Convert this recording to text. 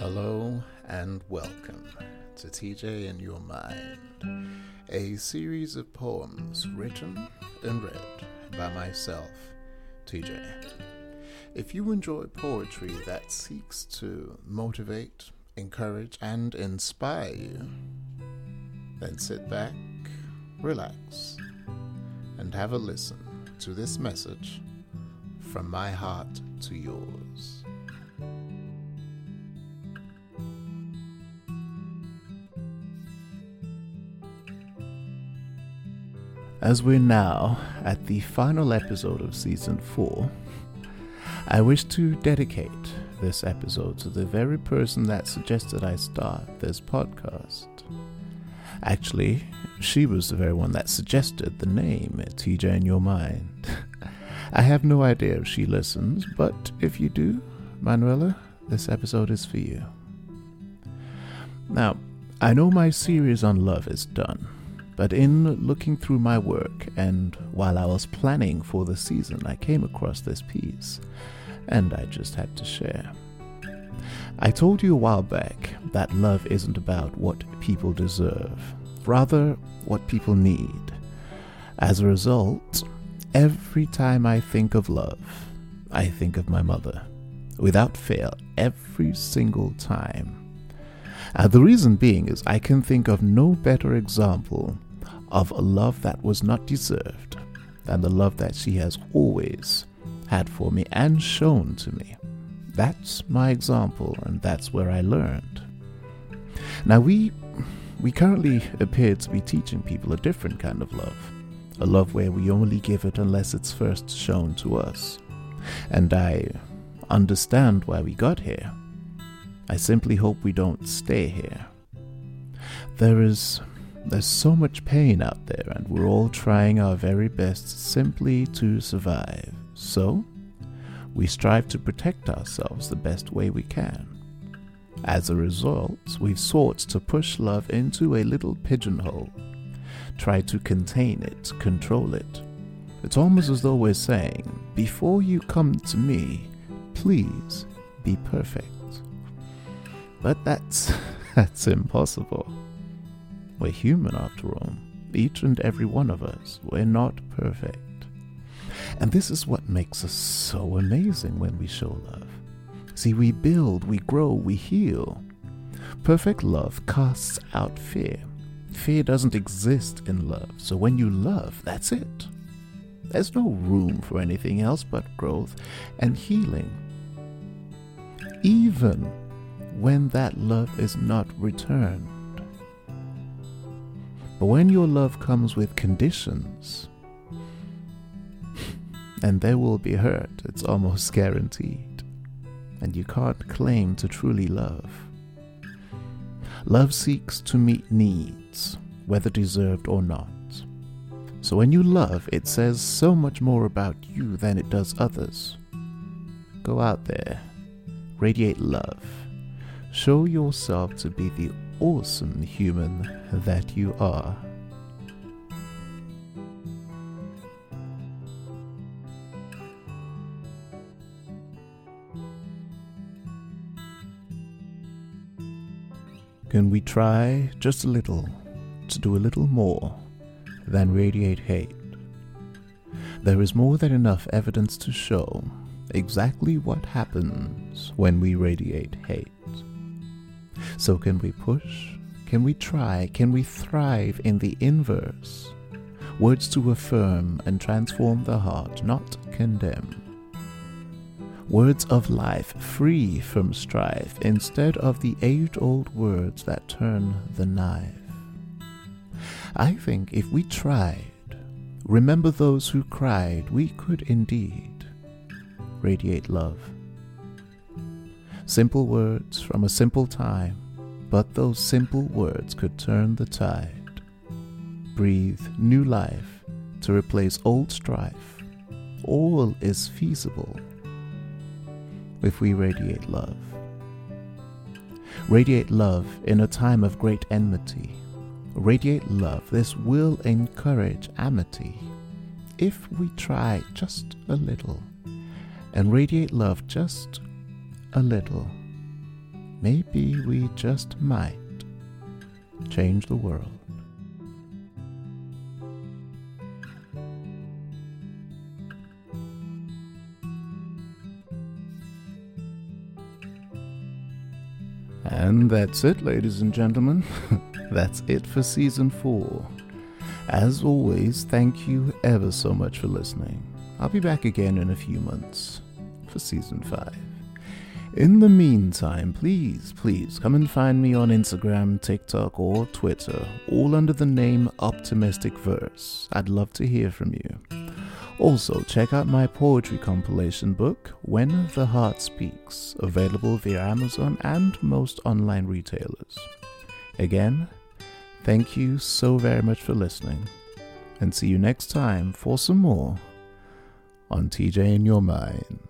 Hello and welcome to TJ In Your Mind, a series of poems written and read by myself, TJ. If you enjoy poetry that seeks to motivate, encourage, and inspire you, then sit back, relax, and have a listen to this message from my heart to yours. As we're now at the final episode of Season 4, I wish to dedicate this episode to the very person that suggested I start this podcast. Actually, she was the very one that suggested the name, TJ In Your Mind. I have no idea if she listens, but if you do, Manuela, this episode is for you. Now, I know my series on love is done. But in looking through my work, and while I was planning for the season, I came across this piece, and I just had to share. I told you a while back that love isn't about what people deserve, rather what people need. As a result, every time I think of love, I think of my mother, without fail, every single time. The reason being is I can think of no better example of a love that was not deserved than the love that she has always had for me and shown to me. That's my example, and that's where I learned. Now, we currently appear to be teaching people a different kind of love, a love where we only give it unless it's first shown to us. And I understand why we got here. I simply hope we don't stay here. There's so much pain out there, and we're all trying our very best simply to survive. So, we strive to protect ourselves the best way we can. As a result, we've sought to push love into a little pigeonhole, try to contain it, control it. It's almost as though we're saying, before you come to me, please be perfect. But that's impossible. We're human after all, each and every one of us. We're not perfect. And this is what makes us so amazing when we show love. See, we build, we grow, we heal. Perfect love casts out fear. Fear doesn't exist in love, so when you love, that's it. There's no room for anything else but growth and healing. Even when that love is not returned. But when your love comes with conditions, and there will be hurt, it's almost guaranteed, and you can't claim to truly love. Love seeks to meet needs, whether deserved or not. So when you love, it says so much more about you than it does others. Go out there, radiate love. Show yourself to be the awesome human that you are. Can we try just a little to do a little more than radiate hate? There is more than enough evidence to show exactly what happens when we radiate hate. So can we push? Can we try? Can we thrive in the inverse? Words to affirm and transform the heart, not condemn. Words of life, free from strife, instead of the age-old words that turn the knife. I think if we tried, remember those who cried, we could indeed radiate love. Simple words from a simple time, but those simple words could turn the tide. Breathe new life to replace old strife. All is feasible if we radiate love. Radiate love in a time of great enmity. Radiate love, this will encourage amity. If we try just a little and radiate love just a little, maybe we just might change the world. And that's it, ladies and gentlemen. That's it for Season 4. As always, thank you ever so much for listening. I'll be back again in a few months for Season 5. In the meantime, please come and find me on Instagram, TikTok, or Twitter, all under the name Optimistic Verse. I'd love to hear from you. Also, check out my poetry compilation book, When the Heart Speaks, available via Amazon and most online retailers. Again, thank you so very much for listening, and see you next time for some more on TJ In Your Mind.